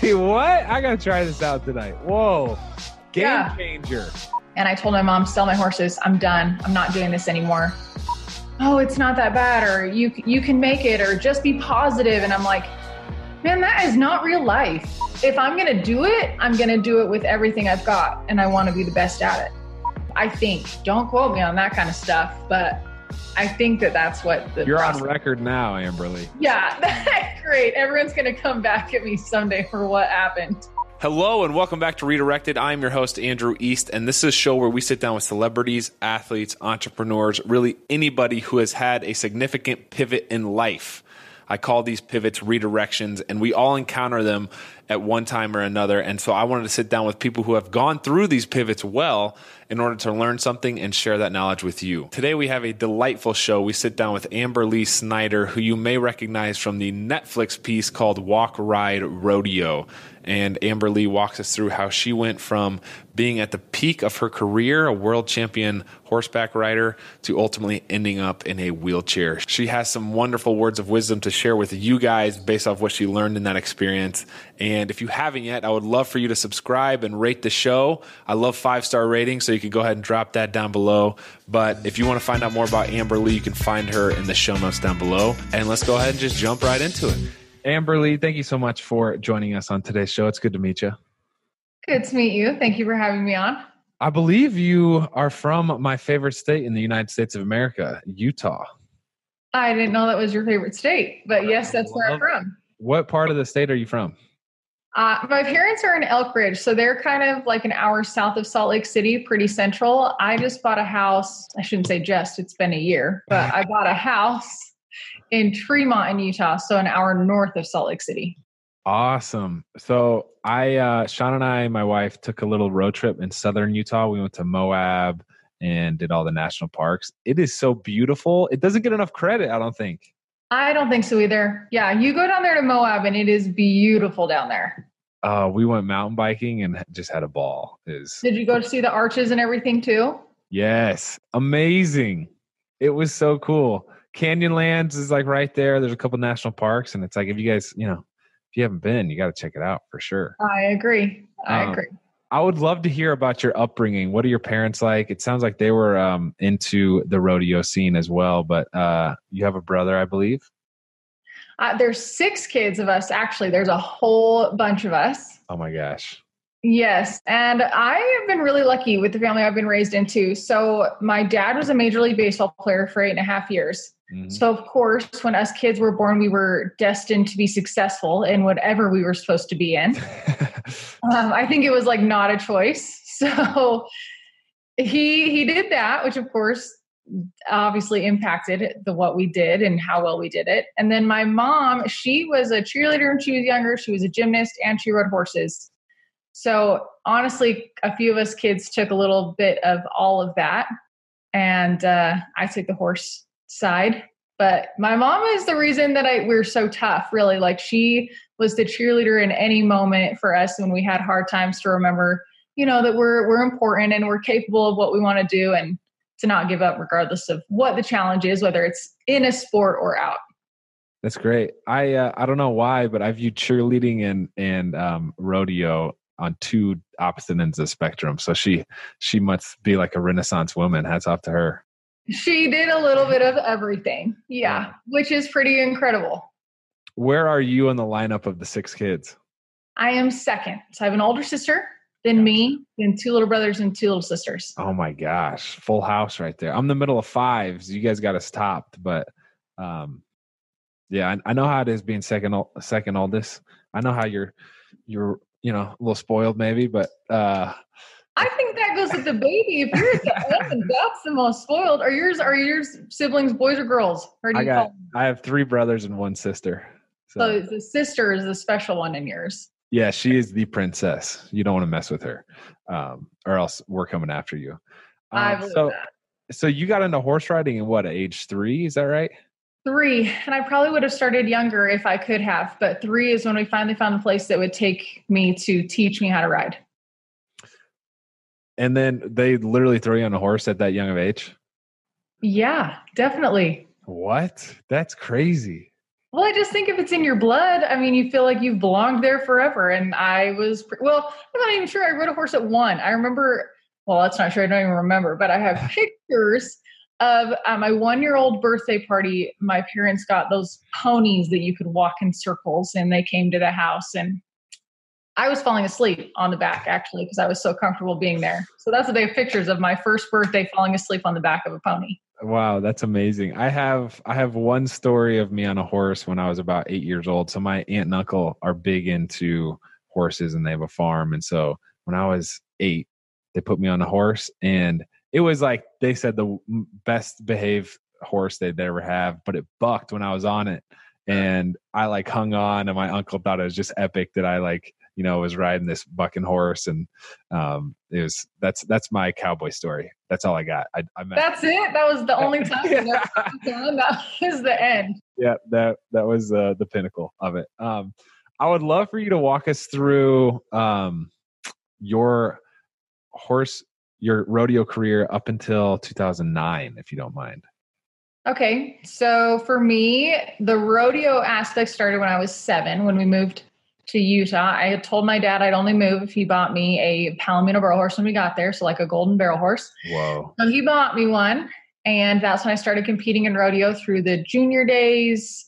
Wait, what? I got to try this out tonight. Whoa. Game changer. And I told my mom, sell my horses. I'm done. I'm not doing this anymore. Oh, it's not that bad. Or you can make it, or just be positive. And I'm like, man, that is not real life. If I'm going to do it, I'm going to do it with everything I've got. And I want to be the best at it. I think, don't quote me on that kind of stuff, but I think that that's what the You're on record now, Amberley. Yeah, great. Everyone's going to come back at me someday for what happened. Hello and welcome back to Redirected. I'm your host, Andrew East, and this is a show where we sit down with celebrities, athletes, entrepreneurs, really anybody who has had a significant pivot in life. I call these pivots redirections, and we all encounter them at one time or another. And so I wanted to sit down with people who have gone through these pivots well in order to learn something and share that knowledge with you. Today we have a delightful show. We sit down with Amberley Snyder, who you may recognize from the Netflix piece called Walk, Ride, Rodeo. And Amberley walks us through how she went from being at the peak of her career, a world champion horseback rider, to ultimately ending up in a wheelchair. She has some wonderful words of wisdom to share with you guys based off what she learned in that experience. And if you haven't yet, I would love for you to subscribe and rate the show. I love 5-star ratings, so you can go ahead and drop that down below. But if you want to find out more about Amberley, you can find her in the show notes down below. And let's go ahead and just jump right into it. Amberley, thank you so much for joining us on today's show. It's good to meet you. Good to meet you. Thank you for having me on. I believe you are from my favorite state in the United States of America, Utah. I didn't know that was your favorite state, but yes, that's where I'm from. What part of the state are you from? My parents are in Elk Ridge, so they're kind of like an hour south of Salt Lake City, pretty central. I just bought a house. I shouldn't say just, it's been a year, but I bought a house in Tremont in Utah, so an hour north of Salt Lake City. Awesome. So Sean and I, my wife, took a little road trip in southern Utah. We went to Moab and did all the national parks. It is so beautiful. It doesn't get enough credit, I don't think. I don't think so either. Yeah, you go down there to Moab and it is beautiful down there. We went mountain biking and just had a ball. Did you go to see the arches and everything too? Yes. Amazing. It was so cool. Canyonlands is like right there. There's a couple national parks, and it's like, if you guys, if you haven't been, you got to check it out for sure. I agree. I would love to hear about your upbringing. What are your parents like? It sounds like they were into the rodeo scene as well, but you have a brother, I believe. There's 6 kids of us. Actually, there's a whole bunch of us. Oh my gosh. Yes. And I have been really lucky with the family I've been raised into. So my dad was a Major League Baseball player for 8.5 years. Mm-hmm. So of course, when us kids were born, we were destined to be successful in whatever we were supposed to be in. I think it was like not a choice. So he did that, which of course, obviously impacted what we did and how well we did it. And then my mom, she was a cheerleader when she was younger. She was a gymnast and she rode horses. So honestly, a few of us kids took a little bit of all of that. And I took the horse side. But my mom is the reason that we're so tough, really. Like, she was the cheerleader in any moment for us when we had hard times, to remember, that we're important and we're capable of what we want to do and to not give up regardless of what the challenge is, whether it's in a sport or out. That's great. I don't know why, but I view cheerleading and rodeo on 2 opposite ends of the spectrum. So she must be like a Renaissance woman. Hats off to her. She did a little bit of everything. Yeah. Which is pretty incredible. Where are you in the lineup of the 6 kids? I am second. So I have an older sister, then me, then 2 little brothers and 2 little sisters. Oh my gosh. Full house right there. I'm the middle of 5. So you guys got us topped, but yeah, I know how it is being second oldest. I know how you're a little spoiled maybe, but I think that goes with the baby. If you're the oldest, that's the most spoiled. Are yours siblings boys or girls? Or do you call them? I have 3 brothers and 1 sister. So the sister is the special one in yours. Yeah, she is the princess. You don't want to mess with her, or else we're coming after you. I believe that. So you got into horse riding in what, age 3? Is that right? 3. And I probably would have started younger if I could have, but 3 is when we finally found a place that would take me to teach me how to ride. And then they literally throw you on a horse at that young of age? Yeah, definitely. What? That's crazy. Well, I just think if it's in your blood, I mean, you feel like you've belonged there forever. And I was, well, I'm not even sure I rode a horse at one. I remember, well, that's not sure. I don't even remember, but I have pictures of my 1-year-old birthday party. My parents got those ponies that you could walk in circles, and they came to the house, and I was falling asleep on the back, actually, because I was so comfortable being there. So that's the day of pictures of my first birthday falling asleep on the back of a pony. Wow, that's amazing. I have one story of me on a horse when I was about 8 years old. So my aunt and uncle are big into horses, and they have a farm. And so when I was 8, they put me on a horse, and it was like, they said, the best behaved horse they'd ever have, but it bucked when I was on it. And I like hung on, and my uncle thought it was just epic that I like, you know, was riding this bucking horse, and it was, that's my cowboy story. That's all I got. That's it. That was the only time. Yeah. That was the end. Yeah. That was the pinnacle of it. I would love for you to walk us through your rodeo career up until 2009, if you don't mind. Okay. So for me, the rodeo aspect started when I was 7, when we moved to Utah. I had told my dad I'd only move if he bought me a palomino barrel horse when we got there. So like a golden barrel horse. Whoa. So he bought me one. And that's when I started competing in rodeo through the junior days,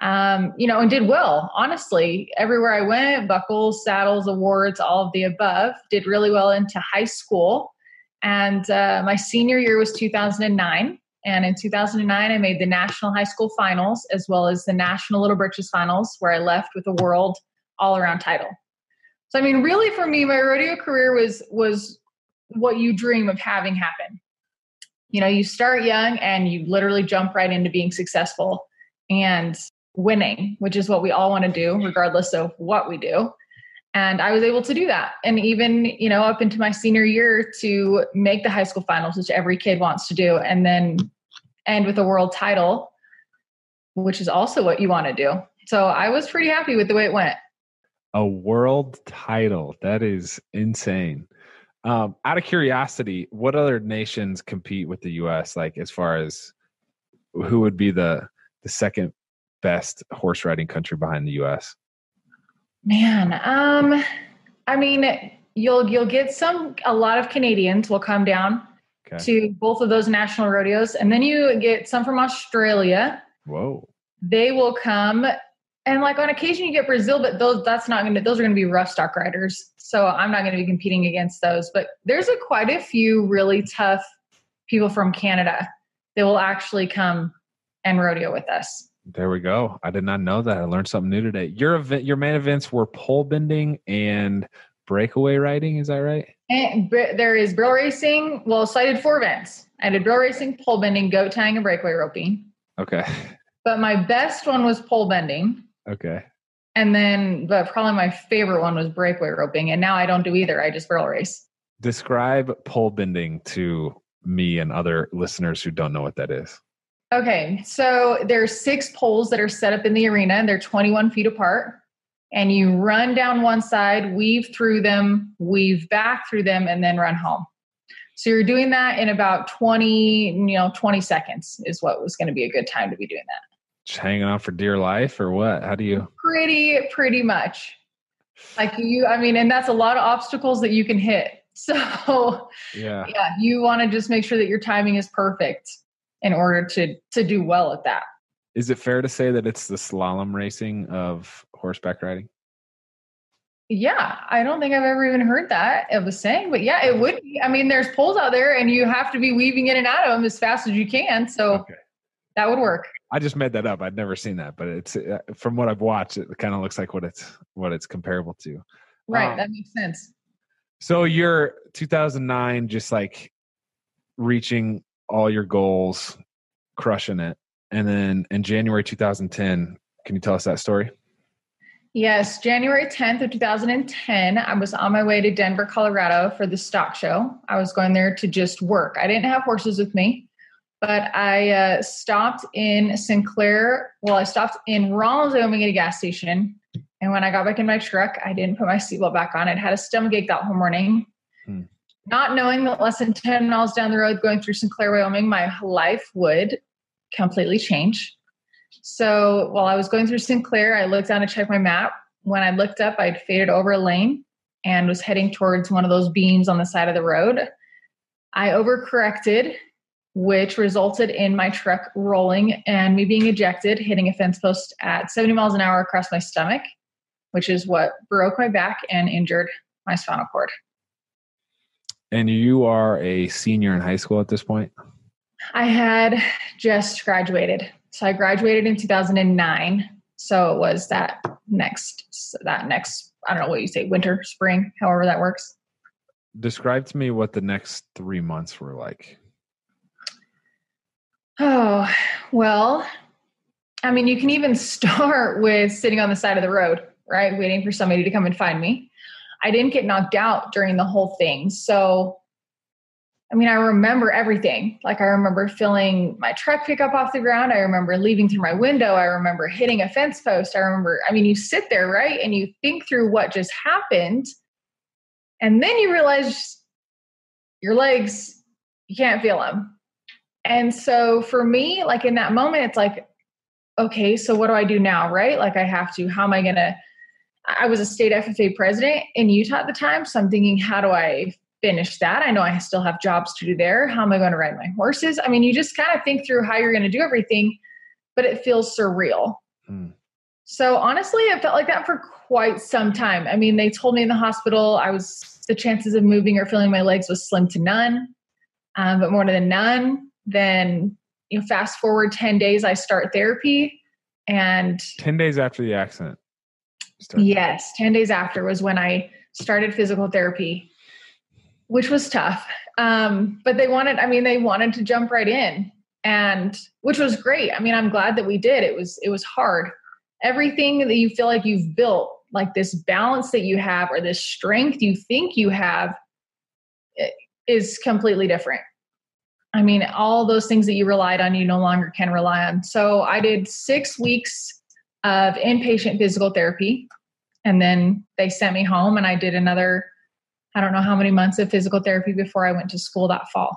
and did well, honestly, everywhere I went. Buckles, saddles, awards, all of the above. Did really well into high school. And my senior year was 2009. And in 2009, I made the national high school finals, as well as the national Little Britches finals, where I left with a world all-around title. So, I mean, really for me, my rodeo career was what you dream of having happen. You know, you start young and you literally jump right into being successful and winning, which is what we all want to do, regardless of what we do. And I was able to do that. And even, you know, up into my senior year to make the high school finals, which every kid wants to do, and then end with a world title, which is also what you want to do. So I was pretty happy with the way it went. A world title. That is insane. Out of curiosity, what other nations compete with the U.S., like as far as who would be the second best horse riding country behind the U.S.? Man. I mean, you'll get a lot of Canadians will come down to both of those national rodeos. And then you get some from Australia. Whoa. They will come. And like on occasion you get Brazil, but those are going to be rough stock riders. So I'm not going to be competing against those, but there's quite a few really tough people from Canada that will actually come and rodeo with us. There we go. I did not know that. I learned something new today. Your main events were pole bending and breakaway riding. Is that right? And there is barrel racing. Well, so I did 4 events. I did barrel racing, pole bending, goat tying, and breakaway roping. Okay. But my best one was pole bending. Okay. And then, but probably my favorite one was breakaway roping. And now I don't do either. I just barrel race. Describe pole bending to me and other listeners who don't know what that is. Okay. So there's 6 poles that are set up in the arena, and they're 21 feet apart, and you run down one side, weave through them, weave back through them, and then run home. So you're doing that in about 20 seconds is what was going to be a good time to be doing that. Just hanging on for dear life or what? How do you? Pretty much. And that's a lot of obstacles that you can hit. So yeah, you want to just make sure that your timing is perfect in order to do well at that. Is it fair to say that it's the slalom racing of horseback riding? Yeah, I don't think I've ever even heard that of a saying, but yeah, it would be. I mean, there's poles out there and you have to be weaving in and out of them as fast as you can. So that would work. I just made that up. I'd never seen that, but it's from what I've watched, it kind of looks like what it's comparable to. Right. That makes sense. So you're 2009, just like reaching all your goals, crushing it. And then in January 2010, can you tell us that story? Yes, January 10th of 2010, I was on my way to Denver, Colorado for the stock show. I was going there to just work. I didn't have horses with me, but I stopped in Sinclair. Well, I stopped in Rawlins, Wyoming at a gas station. And when I got back in my truck, I didn't put my seatbelt back on. I'd had a stomachache that whole morning. Not knowing that less than 10 miles down the road going through Sinclair, Wyoming, my life would completely change. So while I was going through Sinclair, I looked down to check my map. When I looked up, I'd faded over a lane and was heading towards one of those beams on the side of the road. I overcorrected, which resulted in my truck rolling and me being ejected, hitting a fence post at 70 miles an hour across my stomach, which is what broke my back and injured my spinal cord. And you are a senior in high school at this point? I had just graduated. So I graduated in 2009. So it was that next, I don't know what you say, winter, spring, however that works. Describe to me what the next 3 months were like. Oh, well, I mean, you can even start with sitting on the side of the road, right? Waiting for somebody to come and find me. I didn't get knocked out during the whole thing. So, I mean, I remember everything. Like, I remember filling my truck pickup off the ground. I remember leaving through my window. I remember hitting a fence post. You sit there, right? And you think through what just happened. And then you realize your legs, you can't feel them. And so for me, like in that moment, it's like, okay, so what do I do now? Right? Like, I have to, how am I going to, I was a state FFA president in Utah at the time. So I'm thinking, how do I finish that? I know I still have jobs to do there. How am I going to ride my horses? I mean, you just kind of think through how you're going to do everything, but it feels surreal. Mm. So honestly, it felt like that for quite some time. I mean, they told me in the hospital, the chances of moving or feeling my legs was slim to none, but more than none. Then, you know, fast forward 10 days, I start therapy. And 10 days after the accident. Yes. 10 days after was when I started physical therapy, which was tough. But they wanted to jump right in, and which was great. I mean, I'm glad that we did. It was hard. Everything that you feel like you've built, like this balance that you have, or this strength you think you have, is completely different. I mean, all those things that you relied on, you no longer can rely on. So I did 6 weeks of inpatient physical therapy. And then they sent me home, and I did another, I don't know how many months of physical therapy before I went to school that fall.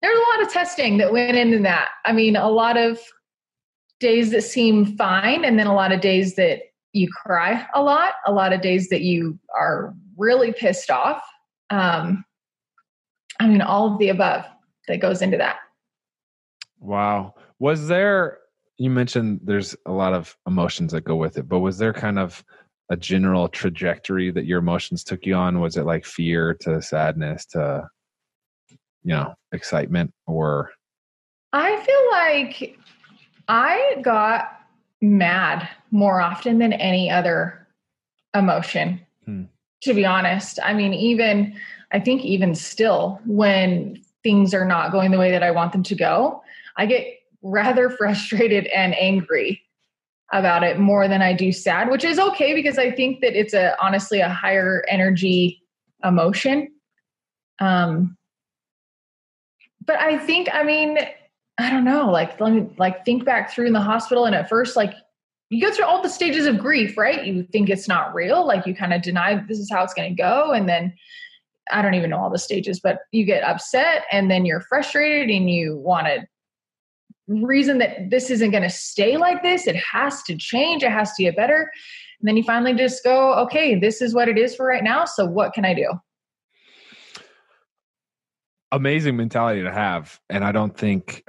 There's a lot of testing that went into that. I mean, a lot of days that seem fine, and then a lot of days that you cry a lot of days that you are really pissed off. I mean, all of the above that goes into that. Wow. You mentioned there's a lot of emotions that go with it, but was there kind of a general trajectory that your emotions took you on? Was it like fear to sadness to, you know, excitement? Or I feel like I got mad more often than any other emotion, to be honest. I mean, I think even still, when things are not going the way that I want them to go, I get rather frustrated and angry about it more than I do sad, which is okay, because I think that it's honestly a higher energy emotion. But I think, I mean, I don't know, like, let me like think back through in the hospital. And at first, like, you go through all the stages of grief, right? You think it's not real. Like, you kind of deny this is how it's going to go. And then I don't even know all the stages, but you get upset, and then you're frustrated, and you want to reason that this isn't going to stay like this. It has to change. It has to get better. And then you finally just go, okay, this is what it is for right now. So what can I do? Amazing mentality to have. And I don't think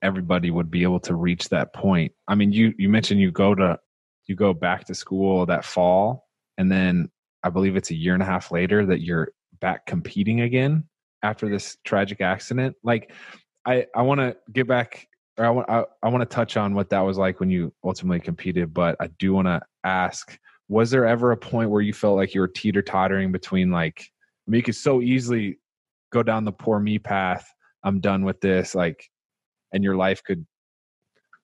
everybody would be able to reach that point. I mean, you mentioned you go back to school that fall, and then I believe it's a year and a half later that you're back competing again after this tragic accident. Like, I want to get back, or I want to touch on what that was like when you ultimately competed, but I do want to ask, was there ever a point where you felt like you were teeter-tottering between, like, I mean, you could so easily go down the poor me path, I'm done with this, like, and your life could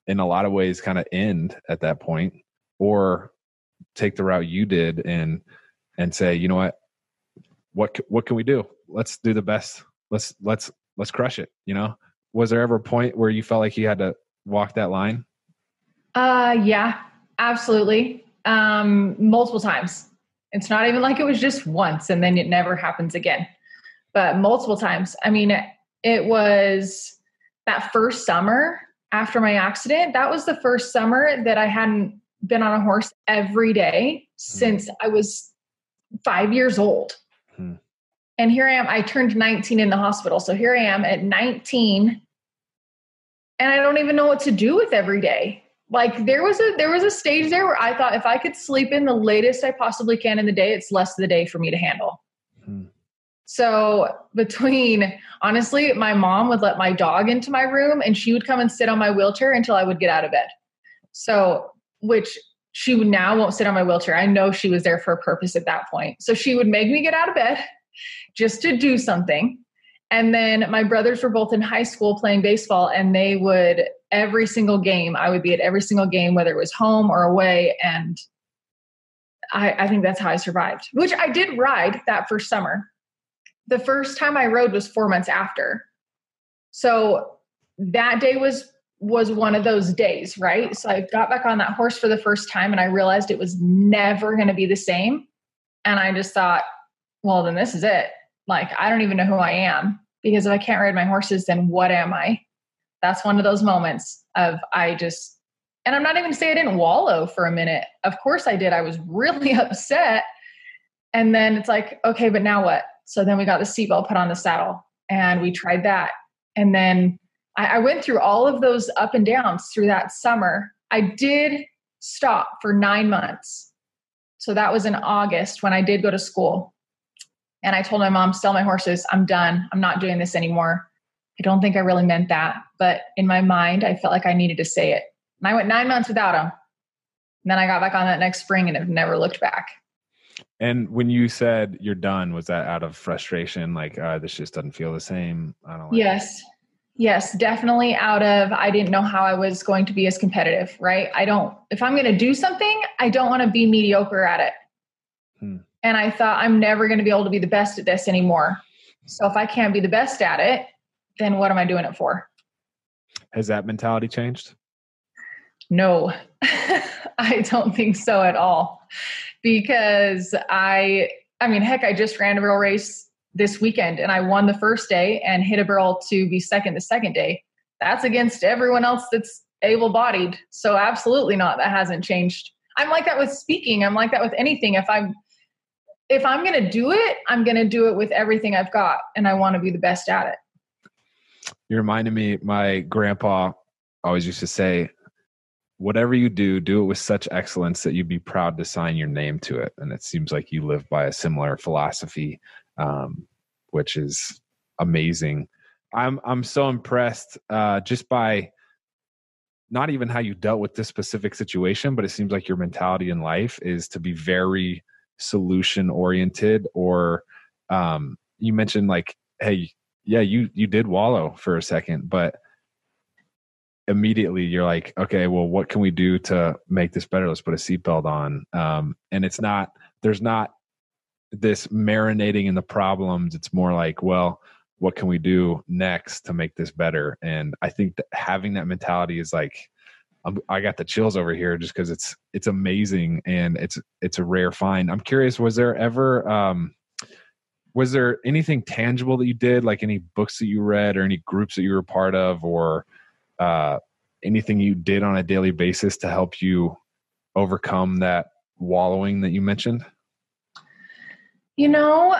in a lot of ways kind of end at that point, or take the route you did and say, you know what can we do? Let's do the best. Let's crush it. You know? Was there ever a point where you felt like you had to walk that line? Yeah, absolutely. Multiple times. It's not even like it was just once and then it never happens again, but multiple times. I mean, it was that first summer after my accident, that was the first summer that I hadn't been on a horse every day since I was 5 years old. And here I am, I turned 19 in the hospital. So here I am at 19 and I don't even know what to do with every day. Like there was a stage there where I thought if I could sleep in the latest I possibly can in the day, it's less of the day for me to handle. So between, honestly, my mom would let my dog into my room and she would come and sit on my wheelchair until I would get out of bed. So, which she now won't sit on my wheelchair. I know she was there for a purpose at that point. So she would make me get out of bed just to do something. And then my brothers were both in high school playing baseball and they would, every single game, I would be at every single game, whether it was home or away. And I think that's how I survived, which I did ride that first summer. The first time I rode was 4 months after. So that day was one of those days, right? So I got back on that horse for the first time and I realized it was never going to be the same. And I just thought, well, then this is it. Like, I don't even know who I am, because if I can't ride my horses, then what am I? That's one of those moments of and I'm not even saying I didn't wallow for a minute. Of course I did. I was really upset. And then it's like, okay, but now what? So then we got the seatbelt put on the saddle and we tried that. And then I went through all of those up and downs through that summer. I did stop for 9 months. So that was in August when I did go to school. And I told my mom, sell my horses. I'm done. I'm not doing this anymore. I don't think I really meant that, but in my mind, I felt like I needed to say it. And I went 9 months without them. And then I got back on that next spring and have never looked back. And when you said you're done, was that out of frustration? Like, this just doesn't feel the same. I don't like Yes. It. Yes, definitely out of, I didn't know how I was going to be as competitive, right? If I'm going to do something, I don't want to be mediocre at it. And I thought I'm never going to be able to be the best at this anymore. So if I can't be the best at it, then what am I doing it for? Has that mentality changed? No, I don't think so at all. Because I just ran a barrel race this weekend and I won the first day and hit a barrel to be second the second day. That's against everyone else that's able-bodied. So absolutely not. That hasn't changed. I'm like that with speaking. I'm like that with anything. If I'm going to do it, I'm going to do it with everything I've got. And I want to be the best at it. You reminded me, my grandpa always used to say, whatever you do, do it with such excellence that you'd be proud to sign your name to it. And it seems like you live by a similar philosophy, which is amazing. I'm so impressed just by not even how you dealt with this specific situation, but it seems like your mentality in life is to be very solution oriented. Or you mentioned like, hey, yeah, you did wallow for a second, but immediately you're like, okay, well, what can we do to make this better? Let's put a seatbelt on. And it's not, there's not this marinating in the problems. It's more like, well, what can we do next to make this better? And I think that having that mentality is like, I got the chills over here just because it's amazing. And it's a rare find. I'm curious, was there anything tangible that you did, like any books that you read or any groups that you were part of, or anything you did on a daily basis to help you overcome that wallowing that you mentioned? You know,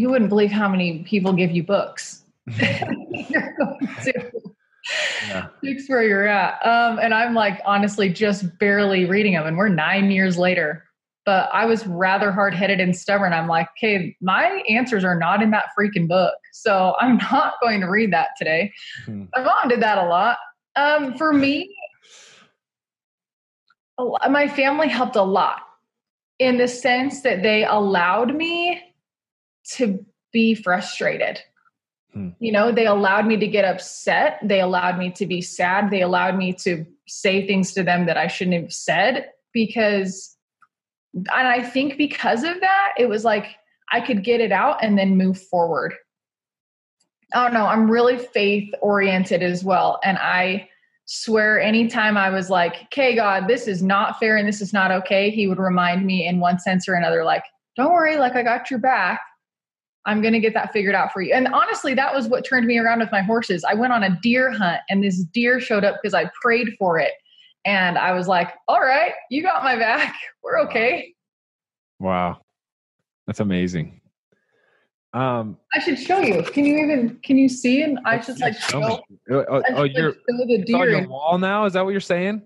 you wouldn't believe how many people give you books. You're going to fix where you're at. And I'm like, honestly, just barely reading them. And we're 9 years later, but I was rather hard-headed and stubborn. I'm like, okay, my answers are not in that freaking book. So I'm not going to read that today. My mom did that a lot. For me, my family helped a lot in the sense that they allowed me to be frustrated. You know, they allowed me to get upset. They allowed me to be sad. They allowed me to say things to them that I shouldn't have said and I think because of that, it was like I could get it out and then move forward. I don't know. I'm really faith-oriented as well. And I swear anytime I was like, okay, God, this is not fair and this is not okay, he would remind me in one sense or another, like, don't worry, like I got your back. I'm going to get that figured out for you. And honestly, that was what turned me around with my horses. I went on a deer hunt and this deer showed up because I prayed for it. And I was like, all right, you got my back. We're okay. Wow. That's amazing. I should show you. Can you see? And I should like show. Show the deer. On your wall now? Is that what you're saying?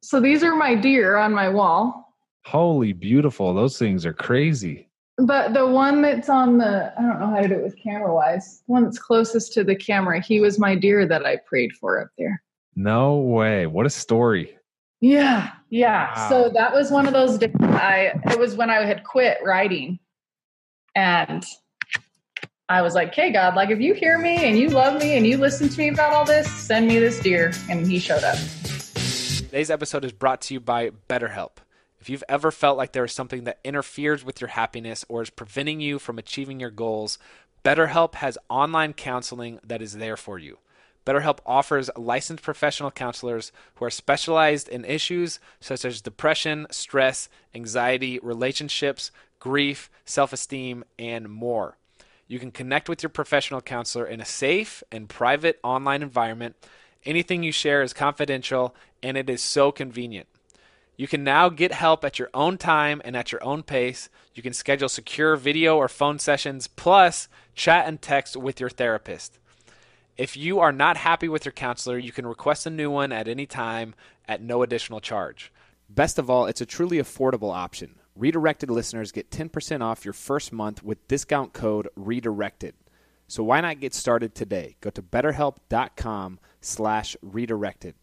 So these are my deer on my wall. Holy beautiful. Those things are crazy. But the one that's on the, I don't know how to do it with camera wise, the one that's closest to the camera, he was my deer that I prayed for up there. No way. What a story. Yeah. Yeah. Wow. So that was one of those days. It was when I had quit riding and I was like, hey God, like if you hear me and you love me and you listen to me about all this, send me this deer. And he showed up. Today's episode is brought to you by BetterHelp. If you've ever felt like there is something that interferes with your happiness or is preventing you from achieving your goals, BetterHelp has online counseling that is there for you. BetterHelp offers licensed professional counselors who are specialized in issues such as depression, stress, anxiety, relationships, grief, self-esteem, and more. You can connect with your professional counselor in a safe and private online environment. Anything you share is confidential, and it is so convenient. You can now get help at your own time and at your own pace. You can schedule secure video or phone sessions, plus chat and text with your therapist. If you are not happy with your counselor, you can request a new one at any time at no additional charge. Best of all, it's a truly affordable option. Redirected listeners get 10% off your first month with discount code REDIRECTED. So why not get started today? Go to betterhelp.com/redirected.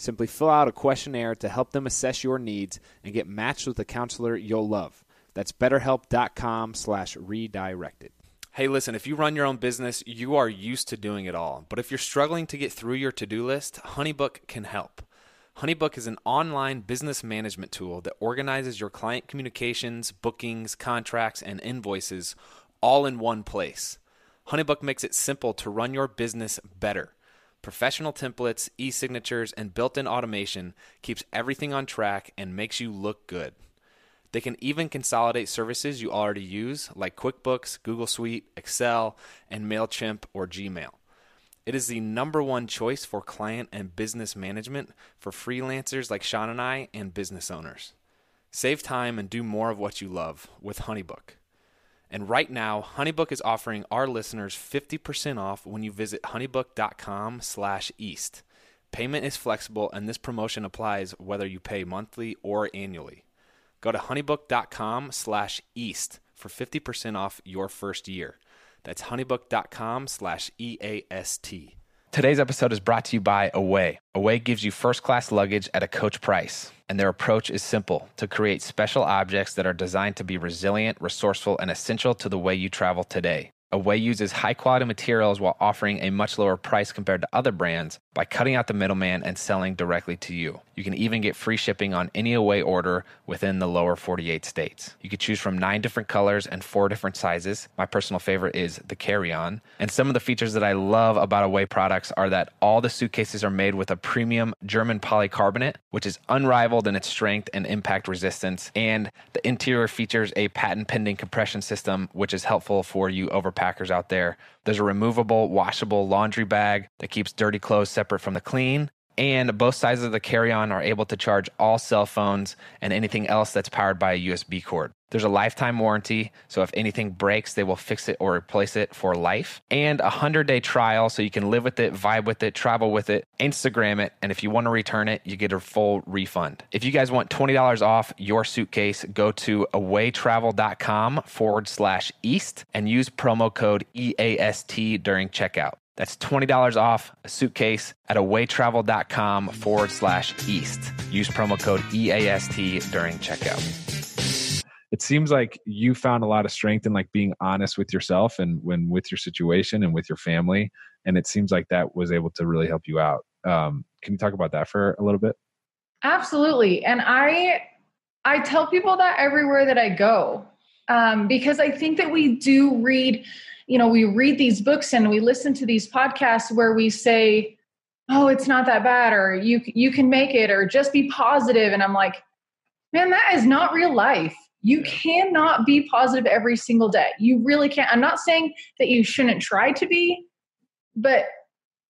Simply fill out a questionnaire to help them assess your needs and get matched with a counselor you'll love. That's betterhelp.com/redirected. Hey, listen, if you run your own business, you are used to doing it all. But if you're struggling to get through your to-do list, Honeybook can help. Honeybook is an online business management tool that organizes your client communications, bookings, contracts, and invoices all in one place. Honeybook makes it simple to run your business better. Professional templates, e-signatures, and built-in automation keeps everything on track and makes you look good. They can even consolidate services you already use, like QuickBooks, Google Suite, Excel, and MailChimp or Gmail. It is the #1 choice for client and business management for freelancers like Sean and I and business owners. Save time and do more of what you love with Honeybook. And right now, Honeybook is offering our listeners 50% off when you visit honeybook.com/east. Payment is flexible, and this promotion applies whether you pay monthly or annually. Go to honeybook.com/east for 50% off your first year. That's honeybook.com/EAST. Today's episode is brought to you by Away. Away gives you first-class luggage at a coach price, and their approach is simple: to create special objects that are designed to be resilient, resourceful, and essential to the way you travel today. Away uses high-quality materials while offering a much lower price compared to other brands by cutting out the middleman and selling directly to you. You can even get free shipping on any Away order within the lower 48 states. You can choose from 9 different colors and 4 different sizes. My personal favorite is the carry-on. And some of the features that I love about Away products are that all the suitcases are made with a premium German polycarbonate, which is unrivaled in its strength and impact resistance. And the interior features a patent-pending compression system, which is helpful for you over packers out there. There's a removable, washable laundry bag that keeps dirty clothes separate from the clean. And both sides of the carry-on are able to charge all cell phones and anything else that's powered by a USB cord. There's a lifetime warranty, so if anything breaks, they will fix it or replace it for life. And a 100-day trial, so you can live with it, vibe with it, travel with it, Instagram it, and if you want to return it, you get a full refund. If you guys want $20 off your suitcase, go to awaytravel.com/east and use promo code EAST during checkout. That's $20 off a suitcase at awaytravel.com/east. Use promo code EAST during checkout. It seems like you found a lot of strength in like being honest with yourself and when with your situation and with your family. And it seems like that was able to really help you out. Can you talk about that for a little bit? Absolutely. And I tell people that everywhere that I go, because I think that we do read... we read these books and we listen to these podcasts where we say, oh, it's not that bad, or you can make it, or just be positive. And I'm like, man, that is not real life. You cannot be positive every single day. You really can't. I'm not saying that you shouldn't try to be, but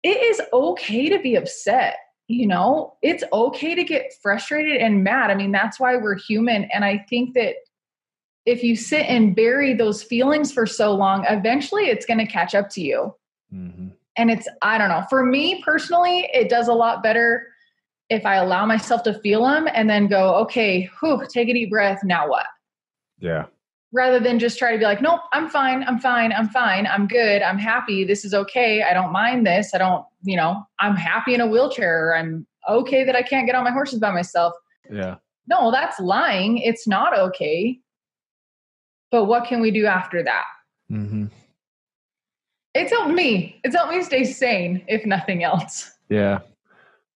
it is okay to be upset. You know, it's okay to get frustrated and mad. I mean, that's why we're human. And I think that if you sit and bury those feelings for so long, eventually it's going to catch up to you. Mm-hmm. And it's, I don't know, for me personally, it does a lot better if I allow myself to feel them and then go, okay, whew, take a deep breath. Now what? Yeah. Rather than just try to be like, nope, I'm fine. I'm fine. I'm fine. I'm good. I'm happy. This is okay. I don't mind this. I don't, you know, I'm happy in a wheelchair. I'm okay that I can't get on my horses by myself. Yeah. No, that's lying. It's not okay. But what can we do after that? Mm-hmm. It's helped me. It's helped me stay sane, if nothing else. Yeah.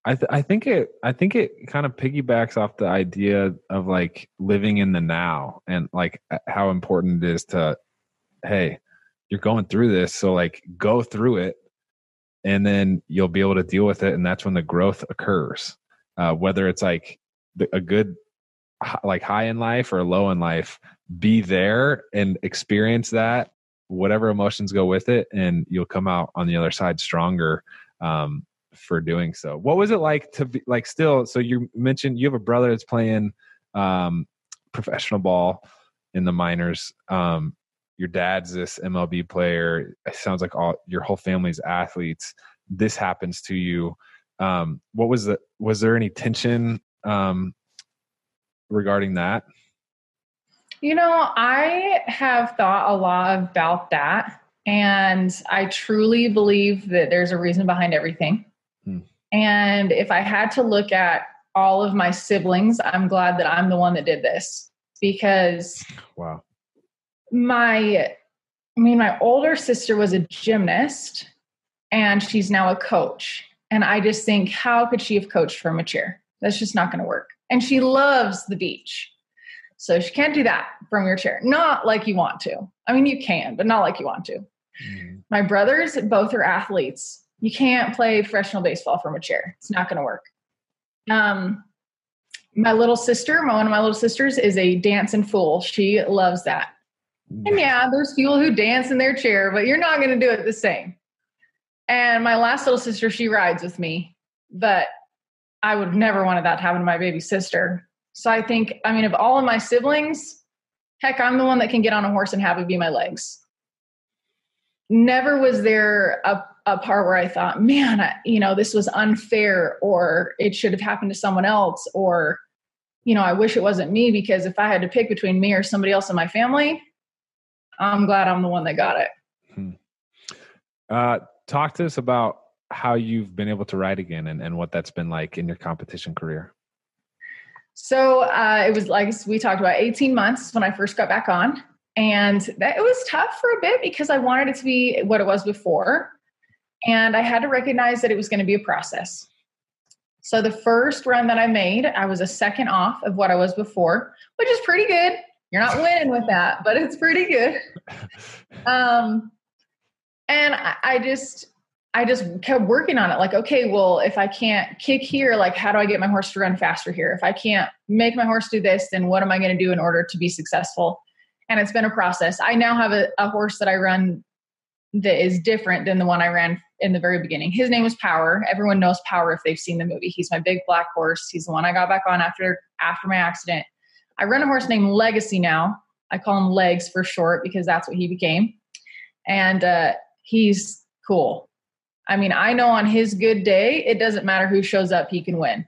I think it kind of piggybacks off the idea of like living in the now and like how important it is to, hey, you're going through this. So like go through it and then you'll be able to deal with it. And that's when the growth occurs, whether it's like a good, like high in life or low in life, be there and experience that, whatever emotions go with it. And you'll come out on the other side stronger, for doing so. What was it like to be like still? So you mentioned you have a brother that's playing professional ball in the minors. Your dad's this MLB player. It sounds like all your whole family's athletes. This happens to you. What was the, was there any tension regarding that? You know, I have thought a lot about that. And I truly believe that there's a reason behind everything. And if I had to look at all of my siblings, I'm glad that I'm the one that did this because wow. My older sister was a gymnast and she's now a coach. And I just think, how could she have coached from a chair? That's just not going to work. And she loves the beach. So she can't do that from your chair. Not like you want to. I mean, you can, but not like you want to. Mm-hmm. My brothers, both are athletes. You can't play professional baseball from a chair. It's not going to work. My little sister, one of my little sisters is a dancing fool. She loves that. And yeah, there's people who dance in their chair, but you're not going to do it the same. And my last little sister, she rides with me, but I would have never wanted that to happen to my baby sister. So I think, I mean, of all of my siblings, heck, I'm the one that can get on a horse and have it be my legs. Never was there a part where I thought, man, this was unfair or it should have happened to someone else or, you know, I wish it wasn't me because if I had to pick between me or somebody else in my family, I'm glad I'm the one that got it. Hmm. Talk to us about how you've been able to ride again and what that's been like in your competition career. So it was like we talked about 18 months when I first got back on. And that, it was tough for a bit because I wanted it to be what it was before. And I had to recognize that it was going to be a process. So the first run that I made, I was a second off of what I was before, which is pretty good. You're not winning with that, but it's pretty good. And I just kept working on it. Like, okay, well, if I can't kick here, like how do I get my horse to run faster here? If I can't make my horse do this, then what am I going to do in order to be successful? And it's been a process. I now have a horse that I run that is different than the one I ran in the very beginning. His name was Power. Everyone knows Power if they've seen the movie. He's my big black horse. He's the one I got back on after my accident. I run a horse named Legacy now. I call him Legs for short because that's what he became. And he's cool. I mean, I know on his good day, it doesn't matter who shows up, he can win.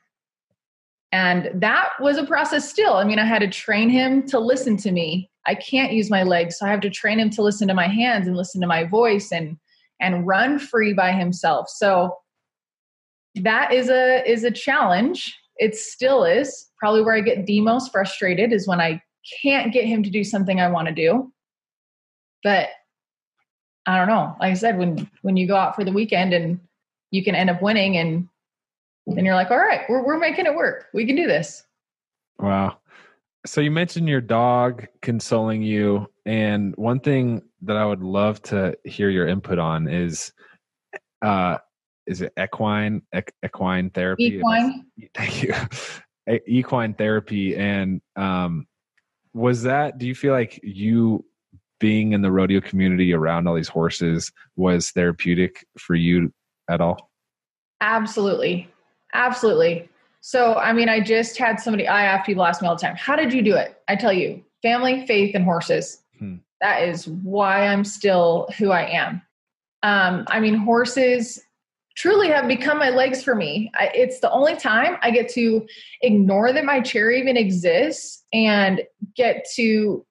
And that was a process still. I mean, I had to train him to listen to me. I can't use my legs, so I have to train him to listen to my hands and listen to my voice and run free by himself. So that is a challenge. It still is. Probably where I get the most frustrated is when I can't get him to do something I want to do. But I don't know. Like I said, when you go out for the weekend and you can end up winning and then you're like, all right, we're making it work. We can do this. Wow. So you mentioned your dog consoling you. And one thing that I would love to hear your input on is it equine therapy? Equine. Thank you. Equine therapy. And Was that, do you feel like you being in the rodeo community around all these horses was therapeutic for you at all? Absolutely. Absolutely. So, I mean, I just had somebody, I have people ask me all the time, how did you do it? I tell you, family, faith, and horses. That is why I'm still who I am. I mean, horses truly have become my legs for me. It's the only time I get to ignore that my chair even exists and get to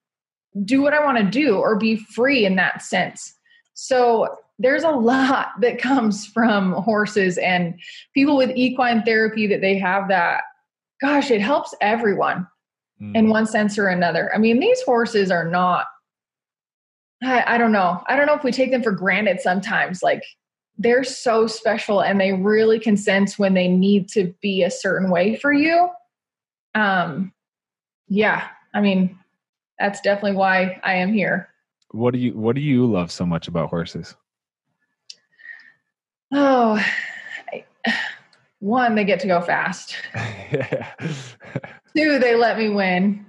do what I want to do or be free in that sense. So there's a lot that comes from horses, and people with equine therapy that they have that, gosh, it helps everyone in one sense or another. I mean, these horses are not, I don't know. I don't know if we take them for granted sometimes. Like, they're so special, and they really can sense when they need to be a certain way for you. Yeah. I mean, that's definitely why I am here. What do you love so much about horses? Oh, one, they get to go fast. Two, they let me win.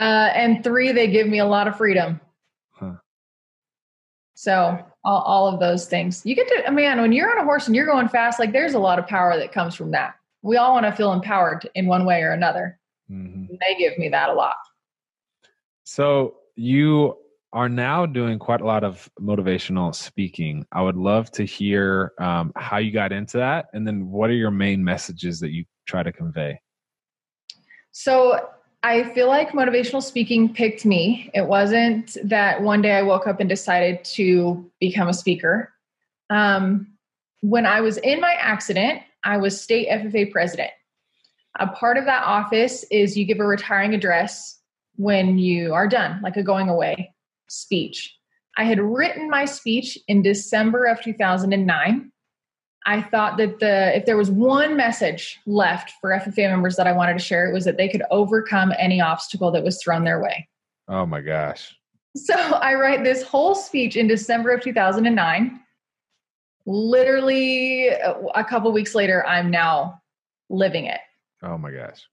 And three, they give me a lot of freedom. So all of those things. You get to, man, when you're on a horse and you're going fast, like, there's a lot of power that comes from that. We all want to feel empowered in one way or another. Mm-hmm. They give me that a lot. So you are now doing quite a lot of motivational speaking. I would love to hear how you got into that. And then what are your main messages that you try to convey? So I feel like motivational speaking picked me. It wasn't that one day I woke up and decided to become a speaker. When I was in my accident, I was state FFA president. A part of that office is you give a retiring address when you are done, like a going away speech. I had written my speech in December of 2009. I thought that if there was one message left for FFA members that I wanted to share, it was that they could overcome any obstacle that was thrown their way. Oh my gosh. So I write this whole speech in December of 2009. Literally a couple weeks later, I'm now living it. Oh my gosh.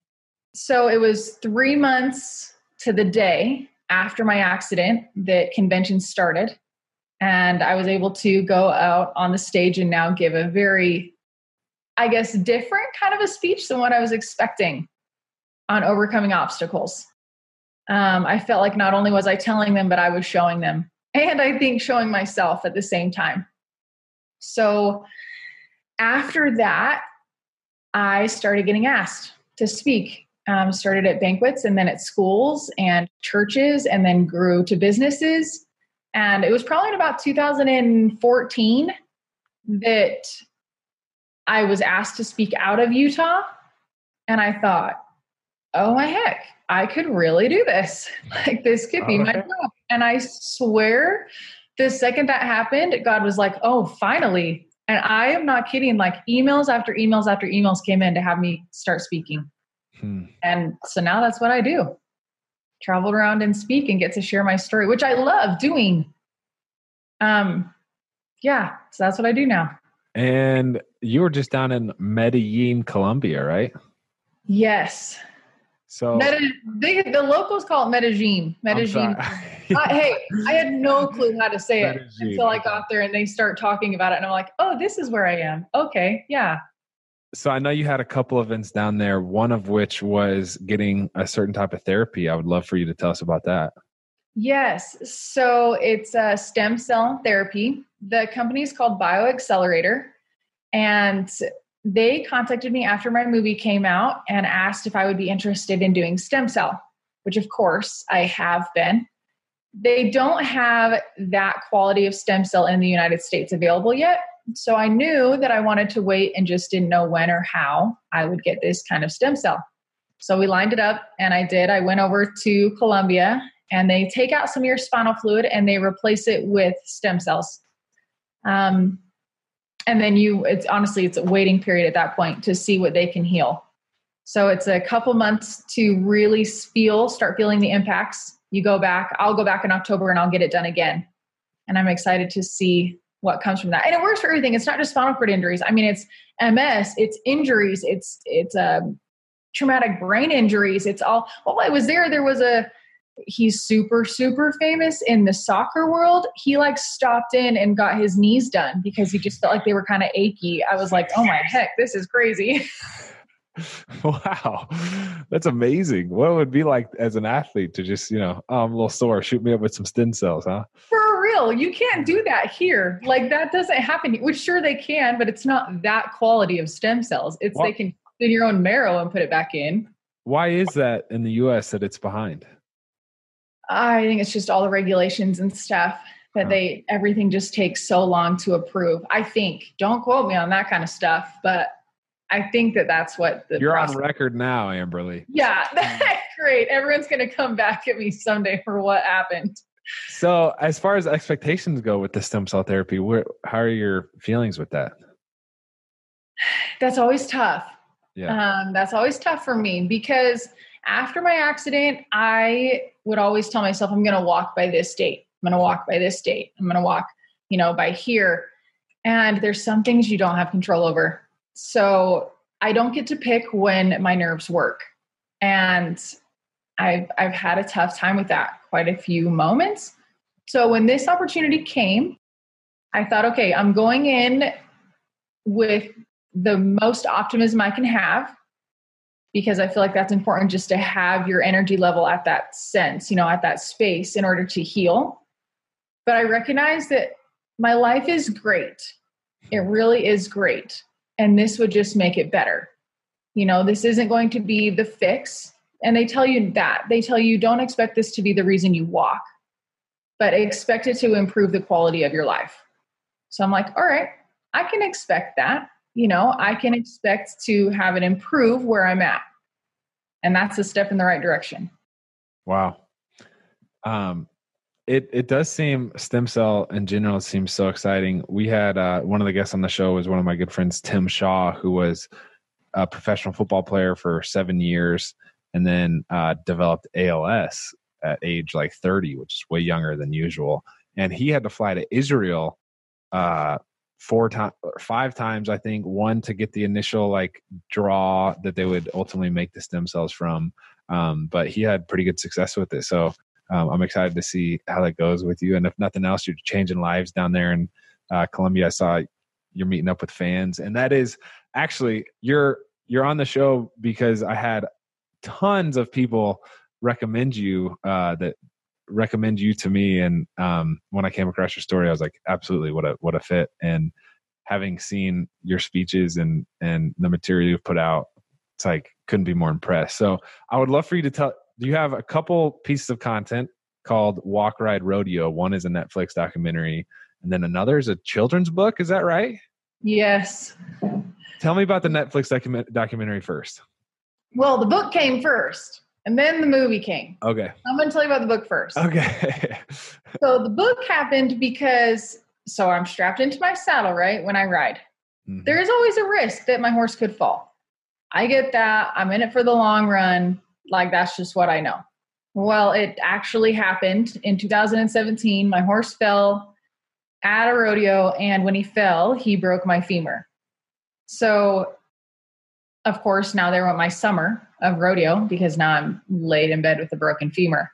So it was 3 months to the day after my accident that convention started. And I was able to go out on the stage and now give a very, I guess, different kind of a speech than what I was expecting on overcoming obstacles. I felt like not only was I telling them, but I was showing them. And I think showing myself at the same time. So after that, I started getting asked to speak. Started at banquets and then at schools and churches, and then grew to businesses. And it was probably in about 2014 that I was asked to speak out of Utah. And I thought, oh my heck, I could really do this. Like, this could be my job. And I swear the second that happened, God was like, oh, finally. And I am not kidding. Like, emails after emails after emails came in to have me start speaking. And so now that's what I do. Traveled around and speak and get to share my story, which I love doing. Yeah, so that's what I do now. And you were just down in Medellín, Colombia, right? Yes. So the locals call it Medellín. Medellín. Hey, I had no clue how to say it until I got there and they start talking about it. And I'm like, oh, this is where I am. Okay, yeah. So I know you had a couple events down there, one of which was getting a certain type of therapy. I would love for you to tell us about that. Yes. So it's a stem cell therapy. The company is called BioXcellerator. And they contacted me after my movie came out and asked if I would be interested in doing stem cell, which of course I have been. They don't have that quality of stem cell in the United States available yet. So I knew that I wanted to wait and just didn't know when or how I would get this kind of stem cell. So we lined it up and I did. I went over to Colombia and they take out some of your spinal fluid and they replace it with stem cells. And then it's honestly a waiting period at that point to see what they can heal. So it's a couple months to really start feeling the impacts. You go back, I'll go back in October and I'll get it done again. And I'm excited to see what comes from that. And it works for everything. It's not just spinal cord injuries. I mean, it's MS, it's injuries, it's traumatic brain injuries. It's all, well, I was there. There was a he's super, super famous in the soccer world. He like stopped in and got his knees done because he just felt like they were kind of achy. I was like, oh my heck, this is crazy. Wow. That's amazing. What it would be like as an athlete to just, you know, oh, I'm a little sore. Shoot me up with some stem cells, huh? For real. You can't do that here. Like that doesn't happen. Which sure they can, but it's not that quality of stem cells. It's they can in your own marrow and put it back in. Why is that in the US that it's behind? I think it's just all the regulations and stuff that everything just takes so long to approve. I think, don't quote me on that kind of stuff, but I think that that's what the process. On record now, Amberley. Yeah, that's great. Everyone's going to come back at me someday for what happened. So as far as expectations go with the stem cell therapy, how are your feelings with that? That's always tough. Yeah. That's always tough for me because after my accident, I would always tell myself, I'm going to walk by this date. I'm going to walk by this date. I'm going to walk, you know, by here. And there's some things you don't have control over. So I don't get to pick when my nerves work. And I've had a tough time with that quite a few moments. So when this opportunity came, I thought, okay, I'm going in with the most optimism I can have, because I feel like that's important just to have your energy level at that sense, you know, at that space in order to heal. But I recognize that my life is great. It really is great. And this would just make it better. You know, this isn't going to be the fix. And they tell you that. They tell you don't expect this to be the reason you walk, but expect it to improve the quality of your life. So I'm like, all right, I can expect that. You know, I can expect to have it improve where I'm at. And that's a step in the right direction. Wow. It does seem, stem cell in general seems so exciting. We had one of the guests on the show was one of my good friends, Tim Shaw, who was a professional football player for 7 years and then developed ALS at age like 30, which is way younger than usual. And he had to fly to Israel 4 times or 5 times, I think, one to get the initial like draw that they would ultimately make the stem cells from. But he had pretty good success with it. So I'm excited to see how that goes with you. And if nothing else, you're changing lives down there in Colombia. I saw you're meeting up with fans, and that is actually you're on the show because I had tons of people recommend you to me. And when I came across your story, I was like, absolutely, what a fit. And having seen your speeches and the material you've put out, it's like, couldn't be more impressed. So I would love for you to tell, you have a couple pieces of content called Walk, Ride, Rodeo. One is a Netflix documentary, and then another is a children's book. Is that right? Yes. Tell me about the Netflix documentary first. Well, the book came first. And then the movie came. Okay. I'm going to tell you about the book first. Okay. So the book happened because, so I'm strapped into my saddle, right? When I ride, There is always a risk that my horse could fall. I get that. I'm in it for the long run. Like that's just what I know. Well, it actually happened in 2017. My horse fell at a rodeo. And when he fell, he broke my femur. So of course, now they want my summer of rodeo because now I'm laid in bed with a broken femur.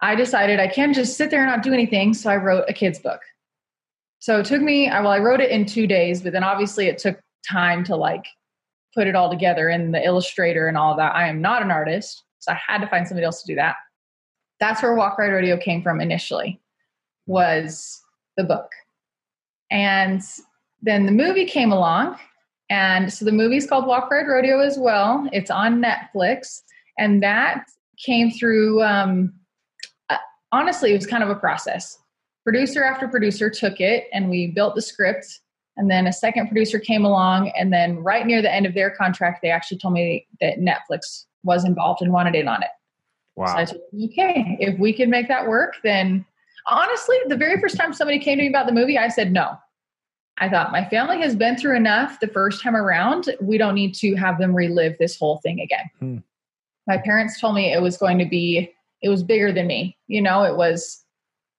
I decided I can't just sit there and not do anything. So I wrote a kid's book. So it took me, I wrote it in 2 days, but then obviously it took time to like put it all together and the illustrator and all that. I am not an artist, so I had to find somebody else to do that. That's where Walk, Ride, Rodeo came from initially, was the book. And then the movie came along. And so the movie's called Walk, Ride, Rodeo as well. It's on Netflix. And that came through, honestly, it was kind of a process. Producer after producer took it and we built the script. And then a second producer came along. And then right near the end of their contract, they actually told me that Netflix was involved and wanted in on it. Wow. So I said, okay, if we can make that work, then honestly, the very first time somebody came to me about the movie, I said no. I thought my family has been through enough the first time around. We don't need to have them relive this whole thing again. My parents told me it was bigger than me. You know, it was,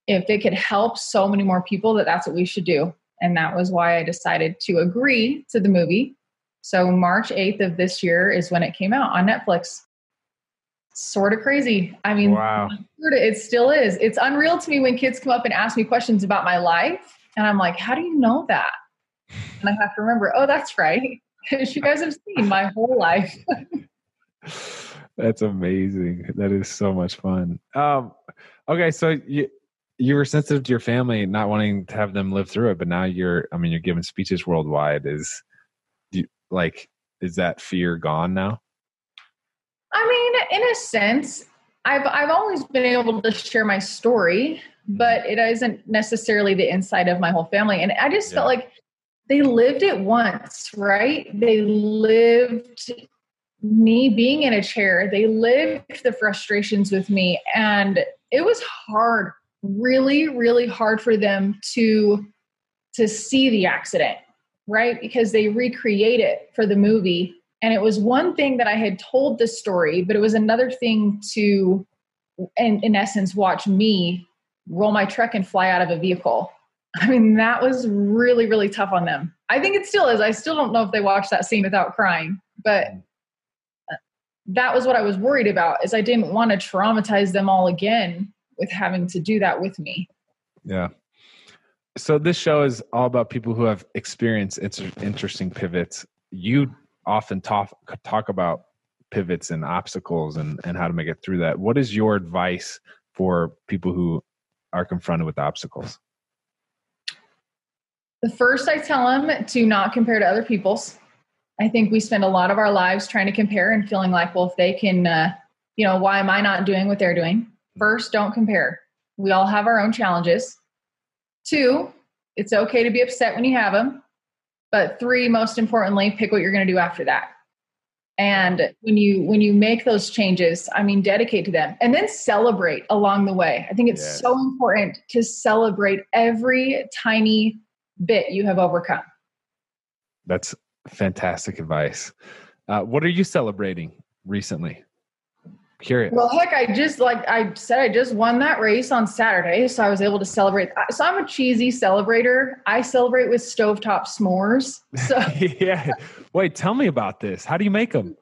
if it could help so many more people, that's what we should do. And that was why I decided to agree to the movie. So March 8th of this year is when it came out on Netflix. sort of crazy. I mean, wow. It still is. It's unreal to me when kids come up and ask me questions about my life. And I'm like, how do you know that? And I have to remember, oh, that's right. Because you guys have seen my whole life. That's amazing. That is so much fun. Okay. So you were sensitive to your family, not wanting to have them live through it, but now you're giving speeches worldwide. Is that fear gone now? I mean, in a sense, I've always been able to share my story, but it isn't necessarily the inside of my whole family. And I just felt like they lived it once, right? They lived me being in a chair. They lived the frustrations with me. And it was hard, really, really hard for them to see the accident, right? Because they recreate it for the movie. And it was one thing that I had told the story, but it was another thing to, in essence, watch me roll my truck and fly out of a vehicle. I mean, that was really, really tough on them. I think it still is. I still don't know if they watched that scene without crying, but that was what I was worried about, is I didn't want to traumatize them all again with having to do that with me. Yeah. So this show is all about people who have experienced interesting pivots. You often talk about pivots and obstacles and how to make it through that. What is your advice for people who are confronted with obstacles? The first, I tell them to not compare to other people's. I think we spend a lot of our lives trying to compare and feeling like, well, if they can, why am I not doing what they're doing? First, don't compare. We all have our own challenges. 2, it's okay to be upset when you have them. But 3, most importantly, pick what you're going to do after that. And when you make those changes, I mean, dedicate to them and then celebrate along the way. I think it's so important to celebrate every tiny bit you have overcome. That's fantastic advice. What are you celebrating recently? Curious. Well, heck, I just won that race on Saturday, so I was able to celebrate. So I'm a cheesy celebrator. I celebrate with stovetop s'mores. So yeah. Wait, tell me about this. How do you make them?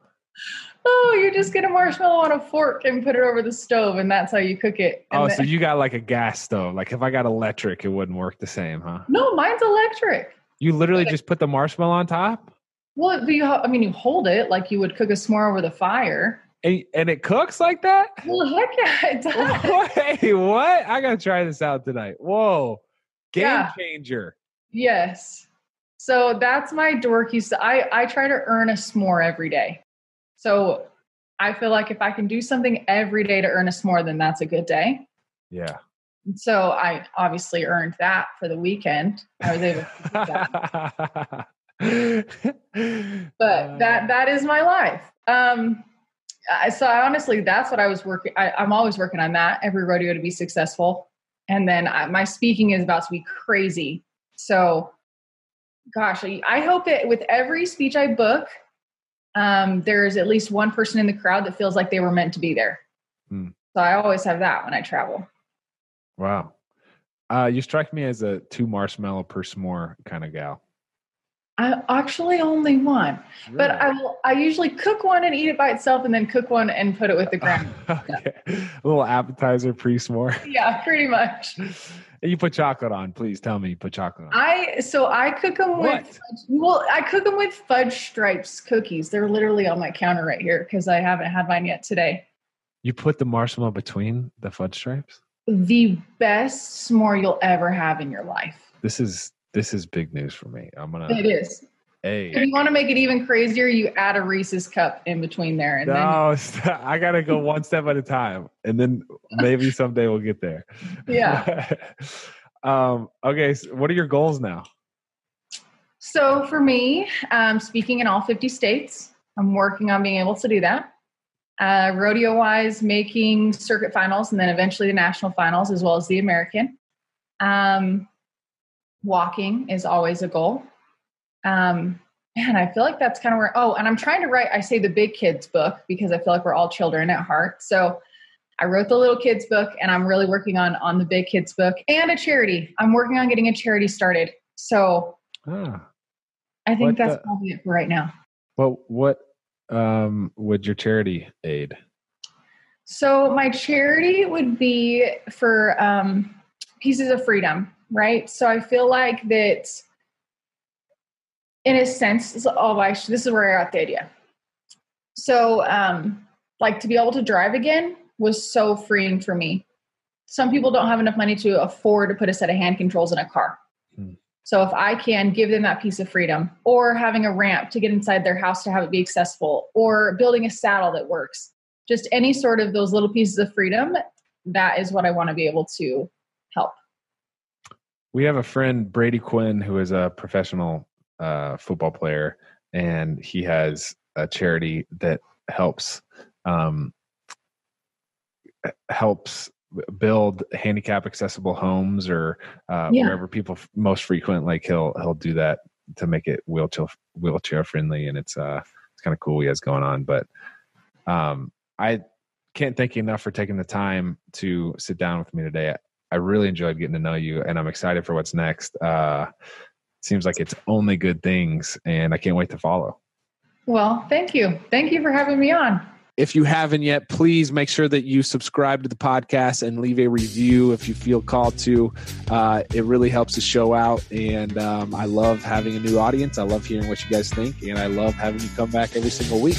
Oh, you just get a marshmallow on a fork and put it over the stove, and that's how you cook it. And so you got like a gas stove. Like if I got electric, it wouldn't work the same, huh? No, mine's electric. You literally just put the marshmallow on top? Well, you hold it like you would cook a s'more over the fire. And it cooks like that? Well, heck yeah, it does. Hey, what? I got to try this out tonight. Whoa. Game changer. Yes. So that's my dorky. So I try to earn a s'more every day. So I feel like if I can do something every day to earn a s'more, then that's a good day. Yeah. So I obviously earned that for the weekend. I was able to do that. But that is my life. So that's what I was working. I'm always working on that, every rodeo to be successful. And then my speaking is about to be crazy. So gosh, I hope it with every speech I book, there's at least one person in the crowd that feels like they were meant to be there. Hmm. So I always have that when I travel. Wow. You strike me as a 2 marshmallow per s'more kind of gal. I actually only one, really? But I usually cook one and eat it by itself and then cook one and put it with the ground. Okay. Yeah. A little appetizer pre-s'more. Yeah, pretty much. And you put chocolate on. Please tell me you put chocolate on. I cook them with fudge stripes cookies. They're literally on my counter right here because I haven't had mine yet today. You put the marshmallow between the fudge stripes? The best s'more you'll ever have in your life. This is big news for me. It is. Hey. If you want to make it even crazier, you add a Reese's cup in between there. And I got to go one step at a time. And then maybe someday we'll get there. Yeah. Okay. So what are your goals now? So for me, speaking in all 50 states, I'm working on being able to do that. Rodeo-wise, making circuit finals and then eventually the national finals as well as the American. Walking is always a goal. Man, I feel like that's kind of where, and I'm trying to write, I say the big kids book because I feel like we're all children at heart. So I wrote the little kids book and I'm really working on the big kids book and a charity. I'm working on getting a charity started. So I think that's probably it for right now. Well, what would your charity aid? So my charity would be for pieces of freedom, right? So I feel like that in a sense, this is where I got the idea. So like to be able to drive again was so freeing for me. Some people don't have enough money to afford to put a set of hand controls in a car. So if I can give them that piece of freedom, or having a ramp to get inside their house to have it be accessible, or building a saddle that works, just any sort of those little pieces of freedom, that is what I want to be able to help. We have a friend, Brady Quinn, who is a professional football player, and he has a charity that helps helps build handicap accessible homes, or wherever people most frequent. Like he'll do that to make it wheelchair friendly, and it's kind of cool what he has going on. But I can't thank you enough for taking the time to sit down with me today. I really enjoyed getting to know you, and I'm excited for what's next. Seems like it's only good things, and I can't wait to follow. Well, thank you. Thank you for having me on. If you haven't yet, please make sure that you subscribe to the podcast and leave a review if you feel called to. It really helps the show out, and I love having a new audience. I love hearing what you guys think, and I love having you come back every single week.